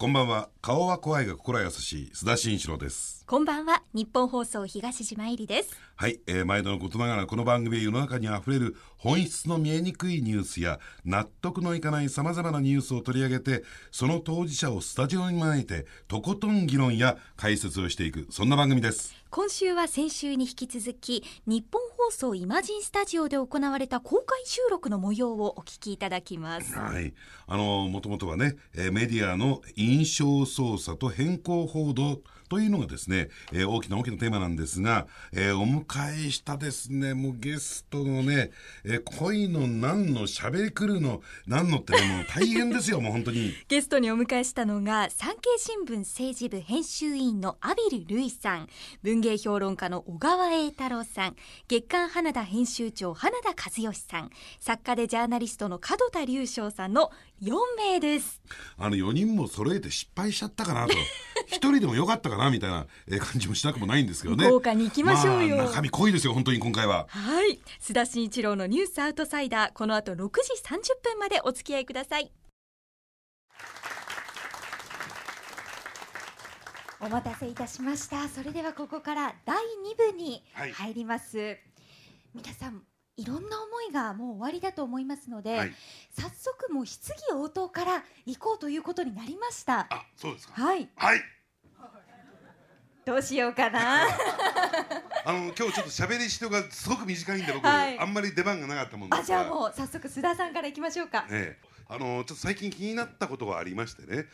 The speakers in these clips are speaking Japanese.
こんばんは。顔は怖いが心は優しい須田慎一郎です。こんばんは。日本放送東島入りです。はい、毎度のことながらこの番組は世の中にあふれる本質の見えにくいニュースや納得のいかないさまざまなニュースを取り上げて、その当事者をスタジオに招いてとことん議論や解説をしていく、そんな番組です。今週は先週に引き続き日本放送イマジンスタジオで行われた公開収録の模様をお聞きいただきます。はい、もともとはね、メディアの印象操作と偏向報道というのがですね、大きなテーマなんですが、お迎えしたですね、もうゲストのね、恋の何のしゃべりくるの何のってもう大変ですよもう本当にゲストにお迎えしたのが産経新聞政治部編集委員の畔蒜類さん、文芸評論家の小川栄太郎さん、月刊花田編集長花田和義さん、作家でジャーナリストの門田隆翔さんの4名です。4人も揃えて失敗しちゃったかなと一人でもよかったかなみたいな感じもしなくもないんですけどね。豪華に行きましょうよ。まあ、中身濃いですよ本当に今回は。はい、須田慎一郎のニュースアウトサイダー、この後6時30分までお付き合いください。お待たせいたしました。それではここから第2部に入ります、はい、皆さんいろんな思いがもう終わりだと思いますので、はい、早速もう質疑応答から行こうということになりました。あ、そうですか。はい、はい、どうしようかな今日ちょっと喋り人がすごく短いんで僕、はい、あんまり出番がなかったもんですから。あ、じゃあもう早速須田さんからいきましょうか。ちょっと最近気になったことがありましてね、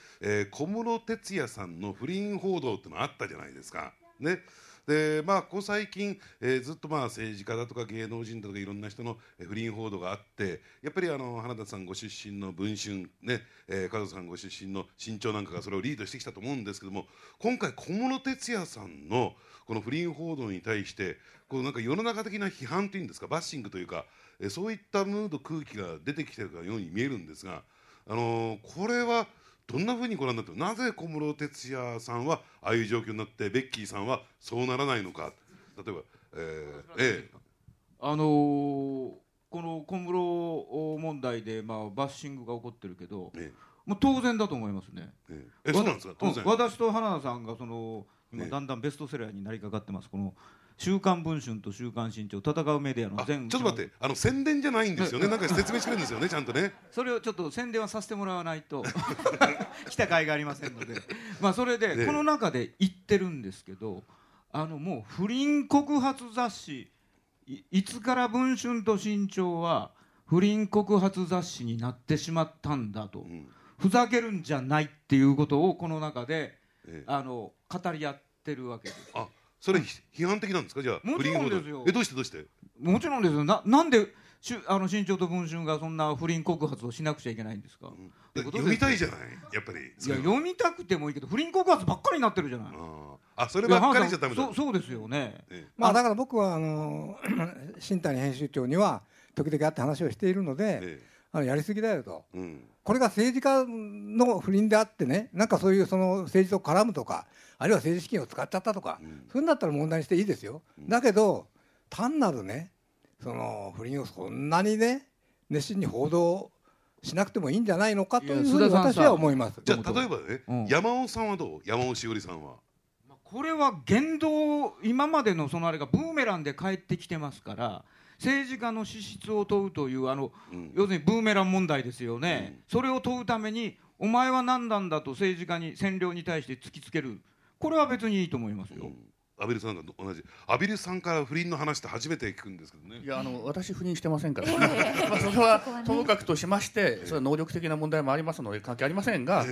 小室哲哉さんの不倫報道ってのあったじゃないですかね。でまあ、ここ最近、ずっとまあ政治家だとか芸能人だとかいろんな人の不倫報道があって、やっぱり花田さんご出身の文春、ね、加藤さんご出身の新潮なんかがそれをリードしてきたと思うんですけども、今回小室哲哉さんのこの不倫報道に対してこうなんか世の中的な批判というんですか、バッシングというか、そういったムード空気が出てきているかのように見えるんですが、これはどんなふうにご覧になって、なぜ小室哲哉さんはああいう状況になってベッキーさんはそうならないのか。例えば、この小室問題で、まあ、バッシングが起こってるけど、もう当然だと思いますね。そうなんですか。当然私と花田さんがその今だんだんベストセラーになりかかってます、この週刊文春と週刊新潮、戦うメディアの全、ちょっと待って、宣伝じゃないんですよね。なんか説明してるんですよね、ちゃんとね。それをちょっと宣伝はさせてもらわないと来た甲斐がありませんのでまあそれでこの中で言ってるんですけど、もう不倫告発雑誌、 いつから文春と新潮は不倫告発雑誌になってしまったんだと、ふざけるんじゃないっていうことをこの中で語り合ってるわけです。あ、それ批判的なんですか。じゃあもちろんですよ。どうしてもちろんですよ。 なんで新潮と文春がそんな不倫告発をしなくちゃいけないんですか、読みたいじゃないやっぱり。いや、読みたくてもいいけど不倫告発ばっかりになってるじゃない。あ、そればっかりじゃダメだ。そうですよね、まあ、だから僕は新谷編集長には時々会って話をしているので、やりすぎだよと、これが政治家の不倫であってね、なんかそういうその政治と絡むとか、あるいは政治資金を使っちゃったとか、そういうんだったら問題にしていいですよ。だけど単なるね、その不倫をそんなにね熱心に報道しなくてもいいんじゃないのかというふうに私は思います。じゃあ例えばね、山尾さんはどう？山尾しおりさんは。これは言動、今までのそのあれがブーメランで返ってきてますから、政治家の資質を問うという要するにブーメラン問題ですよね、それを問うためにお前は何なんだと政治家に、占領に対して突きつける、これは別にいいと思いますよ。畔蒜さんが同じ。畔蒜さんから不倫の話って初めて聞くんですけどね。いや、私不倫してませんから、まあそれはともかくとしまして、それは能力的な問題もありますので関係ありませんが、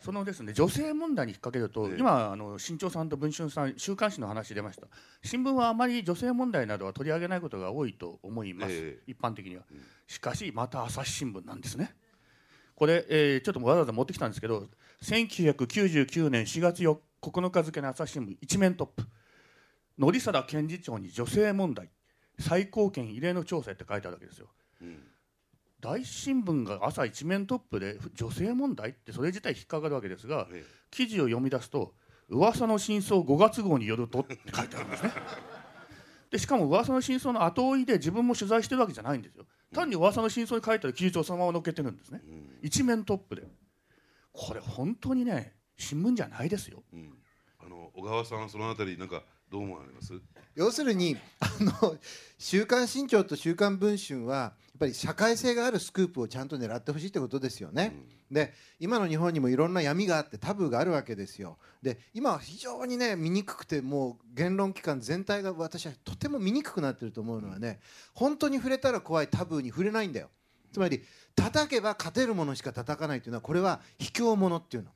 そのですね、女性問題に引っ掛けると、今新潮さんと文春さん、週刊誌の話出ました。新聞はあまり女性問題などは取り上げないことが多いと思います、一般的には。しかしまた朝日新聞なんですね。これ、ちょっとわざわざ持ってきたんですけど、1999年4月9日付の朝日新聞一面トップ、典貞検事長に女性問題最高検異例の調査って書いてあるわけですよ、大新聞が朝一面トップで女性問題って、それ自体引っかかるわけですが、記事を読み出すと噂の真相5月号によるとって書いてあるんですねでしかも噂の真相の後追いで自分も取材してるわけじゃないんですよ。単に噂の真相に書いてある記述をそのまま載っけてるんですね、一面トップで。これ本当にね、新聞じゃないですよ。うん、小川さん、そのあたりなんかどう思われます？要するに週刊新潮と週刊文春はやっぱり社会性があるスクープをちゃんと狙ってほしいってことですよね。うん、で、今の日本にもいろんな闇があってタブーがあるわけですよ。で、今は非常にね醜くて、もう言論機関全体が私はとても醜くなってると思うのはね、本当に触れたら怖いタブーに触れないんだよ。つまり叩けば勝てるものしか叩かないというのは、これは卑怯者っていうの。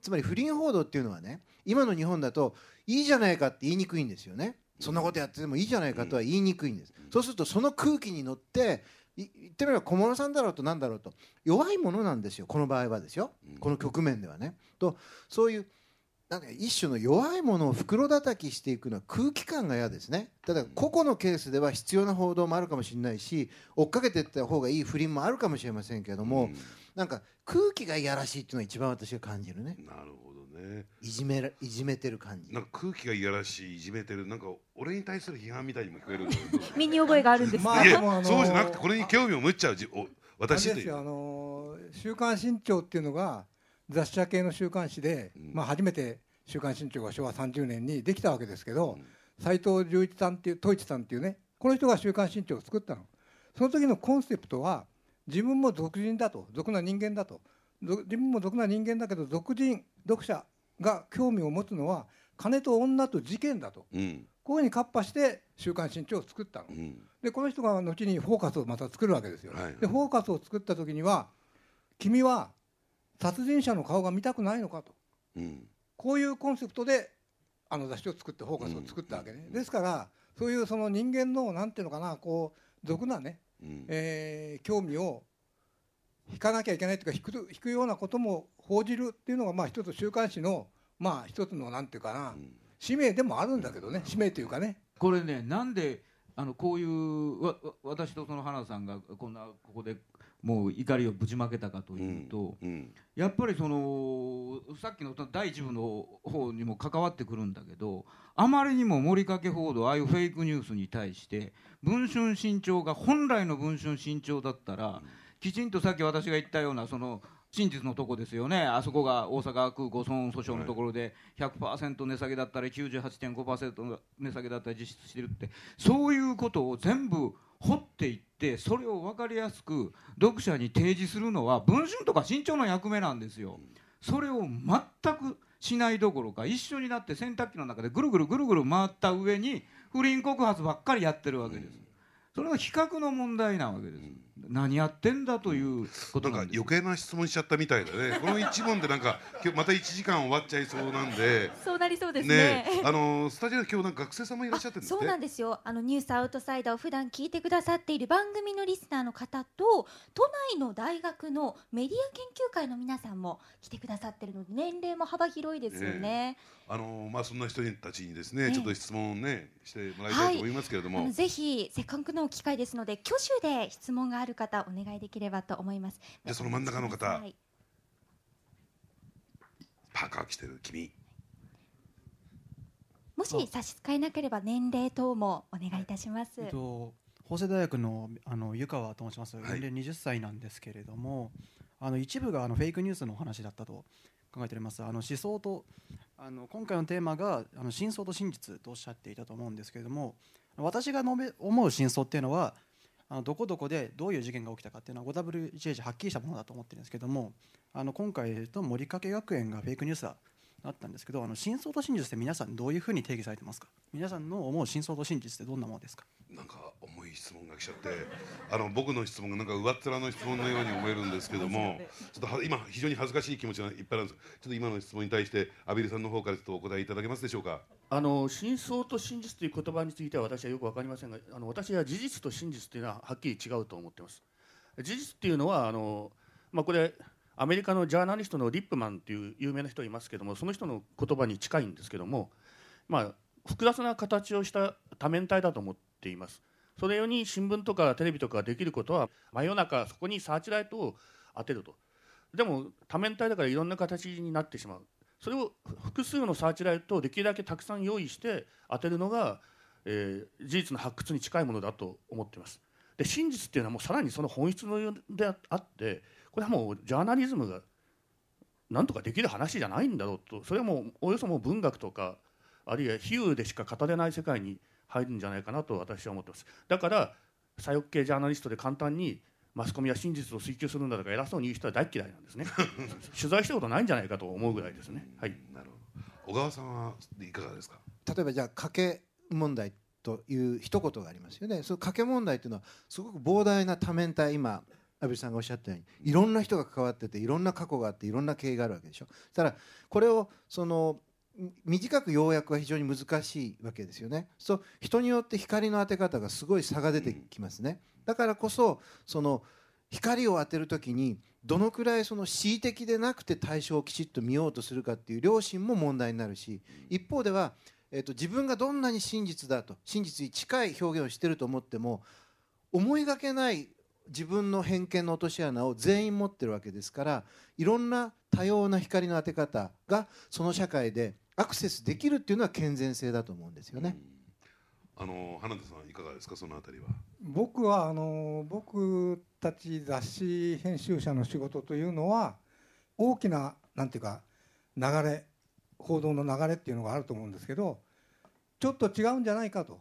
つまり不倫報道っていうのはね、今の日本だといいじゃないかって言いにくいんですよね。そんなことやっててもいいじゃないかとは言いにくいんです。そうするとその空気に乗って言ってみれば小室さんだろうと何だろうと弱いものなんですよ、この場合はですよ、この局面ではね。とそういうなんか一種の弱いものを袋叩きしていくのは空気感が嫌ですね。ただ個々のケースでは必要な報道もあるかもしれないし、追っかけていった方がいい不倫もあるかもしれませんけれども、なんか空気がいやらしいっていうのが一番私が感じるね。なるほどね。いじめてる感じ。なんか空気がいやらしい、いじめてる、なんか俺に対する批判みたいにも聞こえる。身に覚えがあるんですか。いや、そうじゃなくて、これに興味を持っちゃう私という。週刊新潮っていうのが雑誌系の週刊誌で、まあ初めて週刊新潮が昭和30年にできたわけですけど、斎藤十一さんっていう統一さんっていうね、この人が週刊新潮を作ったの。その時のコンセプトは、自分も俗人だと、俗な人間だと、自分も俗な人間だけど、俗人読者が興味を持つのは金と女と事件だと、こういうふうにカッパして週刊新潮を作ったの。でこの人が後にフォーカスをまた作るわけですよ。でフォーカスを作った時には、君は殺人者の顔が見たくないのかと、こういうコンセプトで雑誌を作ってフォーカスを作ったわけね。ですからそういうその人間のなんていうのかな、こう俗なね、興味を引かなきゃいけないというか、引くようなことも報じるっていうのが、まあ一つ週刊誌のまあ一つのなんていうかな、使命でもあるんだけどね、使命というかね。これね、なんでこういう私とその花さんがこんなここでもう怒りをぶちまけたかというと、やっぱりそのさっきの第一部の方にも関わってくるんだけど、あまりにも盛りかけ報道、ああいうフェイクニュースに対して文春新潮が本来の文春新潮だったら、きちんとさっき私が言ったようなその真実のとこですよね。あそこが大阪空港騒音訴訟のところで 100% 値下げだったり 98.5% 値下げだったり実質してるって、そういうことを全部掘っていって、それを分かりやすく読者に提示するのは文春とか新潮の役目なんですよ。それを全くしないどころか、一緒になって洗濯機の中でぐるぐるぐるぐる回った上に不倫告発ばっかりやってるわけです。それが比較の問題なわけです。何やってんだということなんです。なんか余計な質問しちゃったみたいだね。この一問でなんか今日また1時間終わっちゃいそうなんで。そうなりそうですね。スタジオで今日なんか学生さんもいらっしゃってるんですね。そうなんですよ。ニュースアウトサイダーを普段聞いてくださっている番組のリスナーの方と、都内の大学のメディア研究会の皆さんも来てくださってるので、年齢も幅広いですよね。まあそんな人たちにですね、ちょっと質問をねしてもらいたいと思いますけれども、ぜひせっかくの機会ですので挙手で質問がある方お願いできればと思います。じゃその真ん中の方、はい、パーカー着てる君、もし差し支えなければ年齢等もお願いいたします。法政大学の湯川と申します。年齢20歳なんですけれども、一部がフェイクニュースのお話だったと考えております。思想と今回のテーマが真相と真実とおっしゃっていたと思うんですけれども、私が思う真相っていうのは、どこどこでどういう事件が起きたかっていうのは 5W1H はっきりしたものだと思ってるんですけども、今回と森掛学園がフェイクニュースだったんですけど、真相と真実って皆さんどういうふうに定義されてますか。皆さんの思う真相と真実ってどんなものですか。なんか重い質問が来ちゃって、僕の質問がなんか上っ面の質問のように思えるんですけども、ちょっと今非常に恥ずかしい気持ちがいっぱいあるんです。ちょっと今の質問に対して阿比留さんの方からちょっとお答えいただけますでしょうか。真相と真実という言葉については私はよく分かりませんが、私は事実と真実というのははっきり違うと思っています。事実というのはこれアメリカのジャーナリストのリップマンという有名な人がいますけども、その人の言葉に近いんですけども、複雑な形をした多面体だと思っています。それより新聞とかテレビとかできることは、真夜中そこにサーチライトを当てると。でも多面体だからいろんな形になってしまう。それを複数のサーチライトをできるだけたくさん用意して当てるのが、事実の発掘に近いものだと思っています。で真実っていうのはもうさらにその本質のであって、これはもうジャーナリズムがなんとかできる話じゃないんだろうと、それはもうおよそもう文学とかあるいは比喩でしか語れない世界に入るんじゃないかなと私は思ってます。だから左翼系ジャーナリストで簡単にマスコミは真実を追求するんだとか偉そうに言う人は大嫌いなんですね取材したことないんじゃないかと思うぐらいですね、はい、なるほど。小川さんはいかがですか。例えばじゃあ賭け問題という一言がありますよね。その賭け問題というのはすごく膨大な多面体、今畔蒜さんがおっしゃったようにいろんな人が関わってていろんな過去があっていろんな経緯があるわけでしょ。ただこれをその短く要約は非常に難しいわけですよね。そう、人によって光の当て方がすごい差が出てきますね。だからこそ、その光を当てるときにどのくらいその恣意的でなくて対象をきちっと見ようとするかっていう良心も問題になるし、一方では、自分がどんなに真実だと真実に近い表現をしていると思っても思いがけない自分の偏見の落とし穴を全員持ってるわけですから、いろんな多様な光の当て方がその社会でアクセスできるっていうのは健全性だと思うんですよね。花田さんいかがですか、そのあたりは。僕は僕たち雑誌編集者の仕事というのは大きななんていうか流れ、報道の流れっていうのがあると思うんですけど、ちょっと違うんじゃないかと、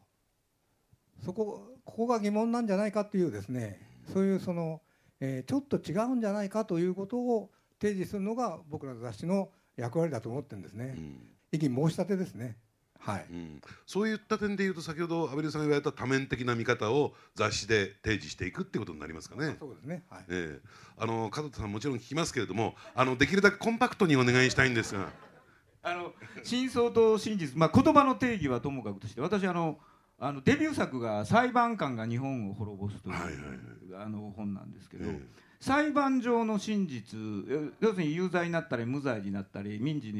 ここが疑問なんじゃないかっていうですね、そういうその、ちょっと違うんじゃないかということを提示するのが僕らの雑誌の役割だと思ってるんですね。異議申し立てですね、はい、そういった点でいうと先ほど畔蒜さんが言われた多面的な見方を雑誌で提示していくっていうことになりますかね。そうですね、はい。門田さんもちろん聞きますけれども、できるだけコンパクトにお願いしたいんですが真相と真実、まあ、言葉の定義はともかくとして、私デビュー作が裁判官が日本を滅ぼすという、本なんですけど、裁判上の真実、要するに有罪になったり無罪になったり、民事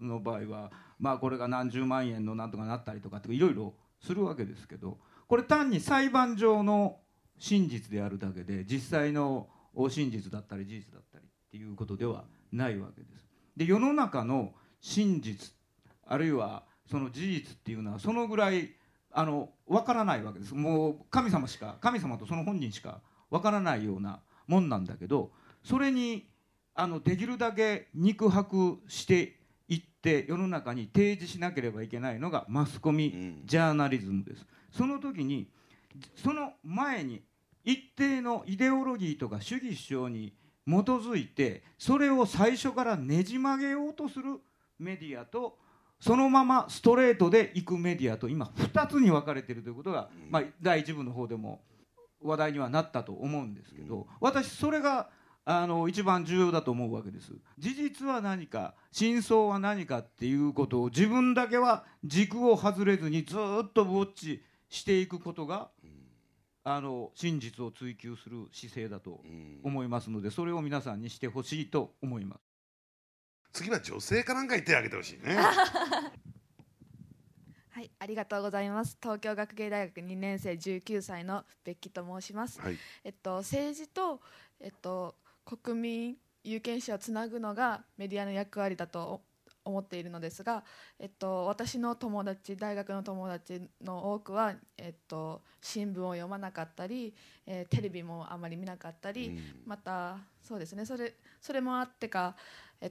の場合は、まあ、これが何十万円のなんとかなったりとかっていろいろするわけですけど、これ単に裁判上の真実であるだけで実際の真実だったり事実だったりっていうことではないわけです。で、世の中の真実あるいはその事実っていうのはそのぐらい分からないわけです。もう神様とその本人しか分からないようなもんなんだけど、それにできるだけ肉薄していって世の中に提示しなければいけないのがマスコミジャーナリズムです。その時にその前に一定のイデオロギーとか主義主張に基づいてそれを最初からねじ曲げようとするメディアと、そのままストレートで行くメディアと、今2つに分かれているということが、まあ、第1部の方でも話題にはなったと思うんですけど、私それが一番重要だと思うわけです。事実は何か真相は何かっていうことを自分だけは軸を外れずにずっとウォッチしていくことが真実を追求する姿勢だと思いますので、それを皆さんにしてほしいと思います。次は女性かなんか言ってあげてほしいねはい、ありがとうございます。東京学芸大学2年生19歳のベッキと申します、はい。政治と、国民有権者をつなぐのがメディアの役割だと思っているのですが、私の友達、大学の友達の多くは、新聞を読まなかったり、テレビもあまり見なかったり、またそうですね、それもあってか、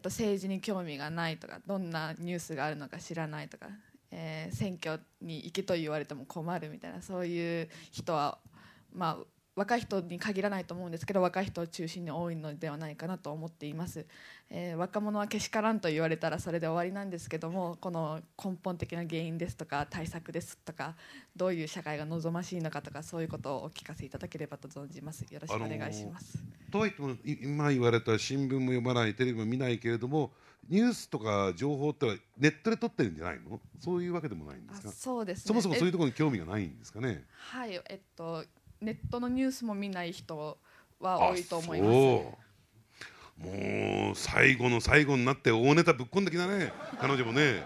政治に興味がないとか、どんなニュースがあるのか知らないとか、選挙に行けと言われても困るみたいな、そういう人は、まあ、若い人に限らないと思うんですけど、若い人を中心に多いのではないかなと思っています、若者はけしからんと言われたらそれで終わりなんですけども、この根本的な原因ですとか対策ですとか、どういう社会が望ましいのかとか、そういうことをお聞かせいただければと存じます。よろしくお願いします、とはいっても今言われた新聞も読まない、テレビも見ないけれども、ニュースとか情報ってはネットで取ってるんじゃないの、そういうわけでもないんですか。そうですね、そもそもそういうところに興味がないんですかね。はい、ネットのニュースも見ない人は多いと思います。もう最後の最後になって大ネタぶっこんできたね彼女もね。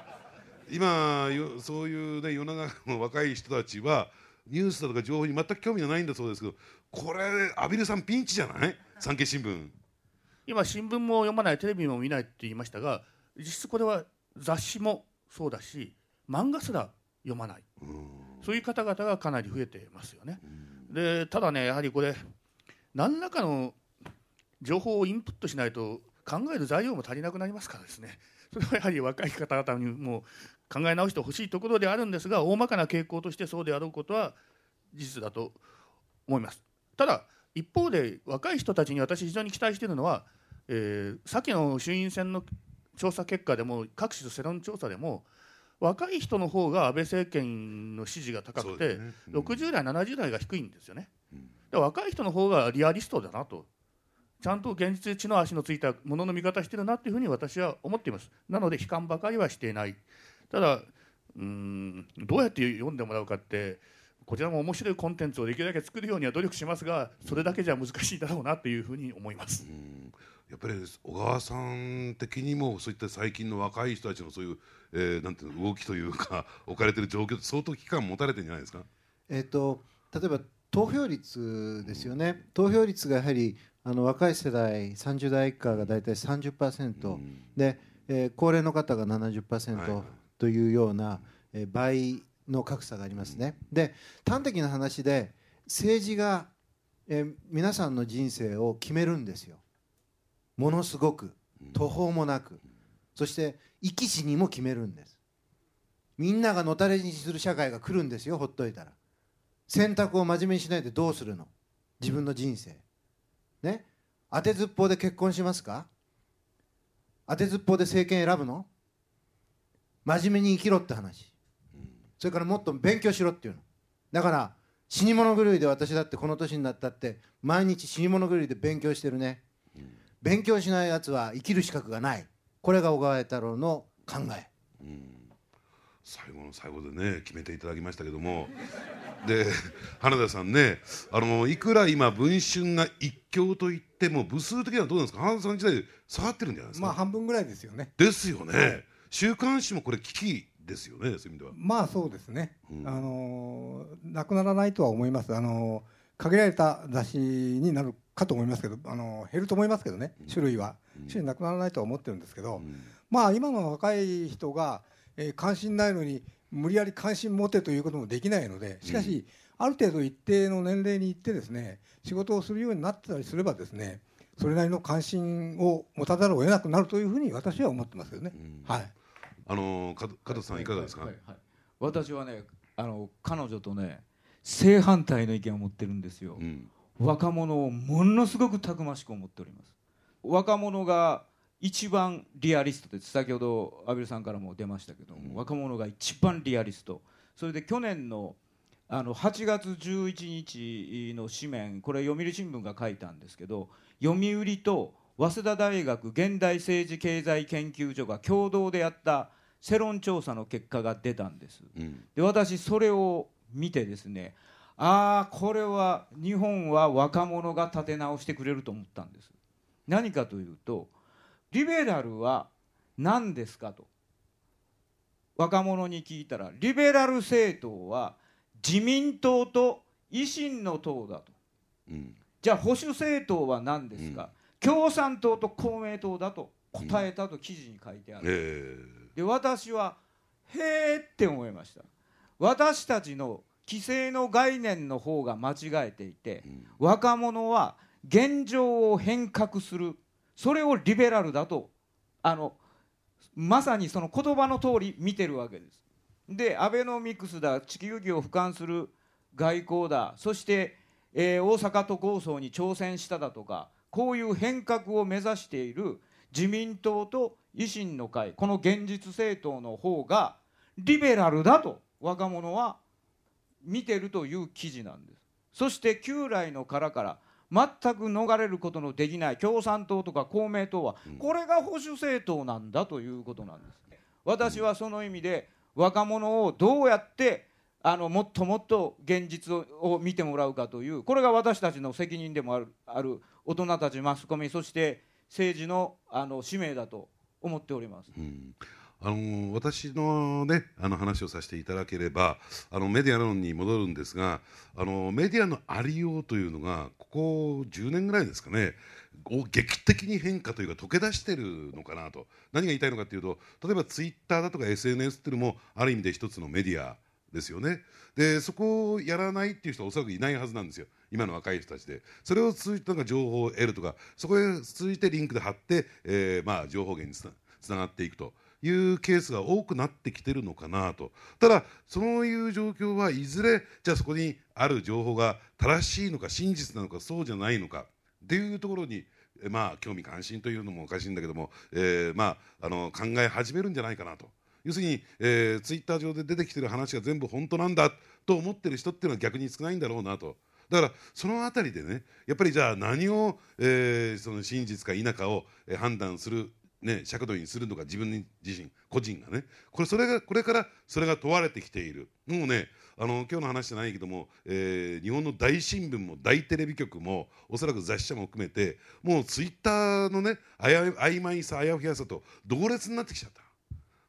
今そういうね、世の中の若い人たちはニュースだとか情報に全く興味がないんだそうですけど、これ畔蒜さんピンチじゃない。産経新聞、今新聞も読まない、テレビも見ないって言いましたが、実質これは雑誌もそうだし漫画すら読まない、そういう方々がかなり増えてますよね。で、ただね、やはりこれ何らかの情報をインプットしないと考える材料も足りなくなりますからですね、それはやはり若い方々にも考え直してほしいところであるんですが、大まかな傾向としてそうであろうことは事実だと思います。ただ一方で若い人たちに私非常に期待しているのは、先の衆院選の調査結果でも各種世論調査でも若い人の方が安倍政権の支持が高くて、ね、うん、60代70代が低いんですよね。で若い人の方がリアリストだなと、ちゃんと現実に地の足のついたものの見方してるなというふうに私は思っています。なので悲観ばかりはしていない。ただどうやって読んでもらうかって、こちらも面白いコンテンツをできるだけ作るようには努力しますが、それだけじゃ難しいだろうなというふうに思います。やっぱり小川さん的にもそういった最近の若い人たちのそういう、なんていうの、動きというか置かれている状況って相当期間持たれてるんじゃないですか。例えば投票率ですよね。投票率がやはり若い世代30代以下がだいたい 30% で、高齢の方が 70% というような倍の格差がありますね。で端的な話で政治が皆さんの人生を決めるんですよ。ものすごく途方もなく、そして生き死にも決めるんです。みんながのたれ死にする社会が来るんですよ。ほっといたら選択を真面目にしないでどうするの、自分の人生ね。当てずっぽうで結婚しますか、当てずっぽうで政権選ぶの、真面目に生きろって話、それからもっと勉強しろっていうの。だから死に物狂いで、私だってこの年になったって毎日死に物狂いで勉強してるね。勉強しないやつは生きる資格がない。これが小川栄太郎の考え。最後の最後でね決めていただきましたけどもで花田さんね、いくら今文春が一強といっても部数的にはどうなんですか。花田さん時代下がってるんじゃないですか。まあ半分ぐらいですよね。ですよね、はい、週刊誌もこれ危機ですよね。そういう意味ではまあそうですね、なくならないとは思います。限られた雑誌になるかと思いますけど、減ると思いますけどね、種類は、種類なくならないとは思ってるんですけど、まあ今の若い人が、関心ないのに無理やり関心持てということもできないので、しかし、ある程度一定の年齢にいってですね、仕事をするようになったりすればですね、それなりの関心を持たざるを得なくなるというふうに私は思ってますよね。はい。加藤さんいかがですか。私はね、彼女とね正反対の意見を持ってるんですよ。若者をものすごくたくましく思っております。若者が一番リアリストです。先ほど畔蒜さんからも出ましたけども、若者が一番リアリスト。それで去年の8月11日の紙面、これ読売新聞が書いたんですけど、読売と早稲田大学現代政治経済研究所が共同でやった世論調査の結果が出たんです。で私それを見てですね、ああこれは日本は若者が立て直してくれると思ったんです。何かというと、リベラルは何ですかと若者に聞いたら、リベラル政党は自民党と維新の党だと。じゃあ保守政党は何ですか、共産党と公明党だと答えたと記事に書いてある。で私はへえって思いました。私たちの規制の概念の方が間違えていて、若者は現状を変革する、それをリベラルだとまさにその言葉の通り見てるわけです。でアベノミクスだ、地球儀を俯瞰する外交だ、そして、大阪都構想に挑戦しただとか、こういう変革を目指している自民党と維新の会、この現実政党の方がリベラルだと若者は見てるという記事なんです。そして旧来の殻から全く逃れることのできない共産党とか公明党は、これが保守政党なんだということなんです。私はその意味で若者をどうやってもっともっと現実を見てもらうかという、これが私たちの責任でもある大人たち、マスコミ、そして政治の使命だと思っております。私のね話をさせていただければメディア論に戻るんですが、メディアのありようというのがここ10年ぐらいですかね、劇的に変化というか溶け出してるのかなと。何が言いたいのかというと、例えばツイッターだとか SNS っていうのもある意味で一つのメディアですよね。でそこをやらないっていう人はおそらくいないはずなんですよ、今の若い人たちで。それを通じてなんか情報を得るとか、そこへ通じてリンクで貼って、情報源につながっていくというケースが多くなってきてるのかなと。ただそういう状況はいずれ、じゃあそこにある情報が正しいのか真実なのかそうじゃないのかっていうところに、興味関心というのもおかしいんだけども、考え始めるんじゃないかなと。要するに、ツイッター上で出てきてる話が全部本当なんだと思ってる人っていうのは逆に少ないんだろうなと。だからそのあたりでね、やっぱりじゃあ何を、その真実か否かを判断する、ね、尺度にするのか自分自身個人がね、これからそれが問われてきている。もうね、今日の話じゃないけども、日本の大新聞も大テレビ局もおそらく雑誌社も含めて、もうツイッターのね曖昧さあやふやさと同列になってきちゃった。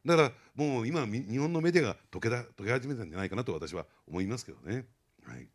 だからもう今日本のメディアが溶け始めたんじゃないかなと私は思いますけどね。はい。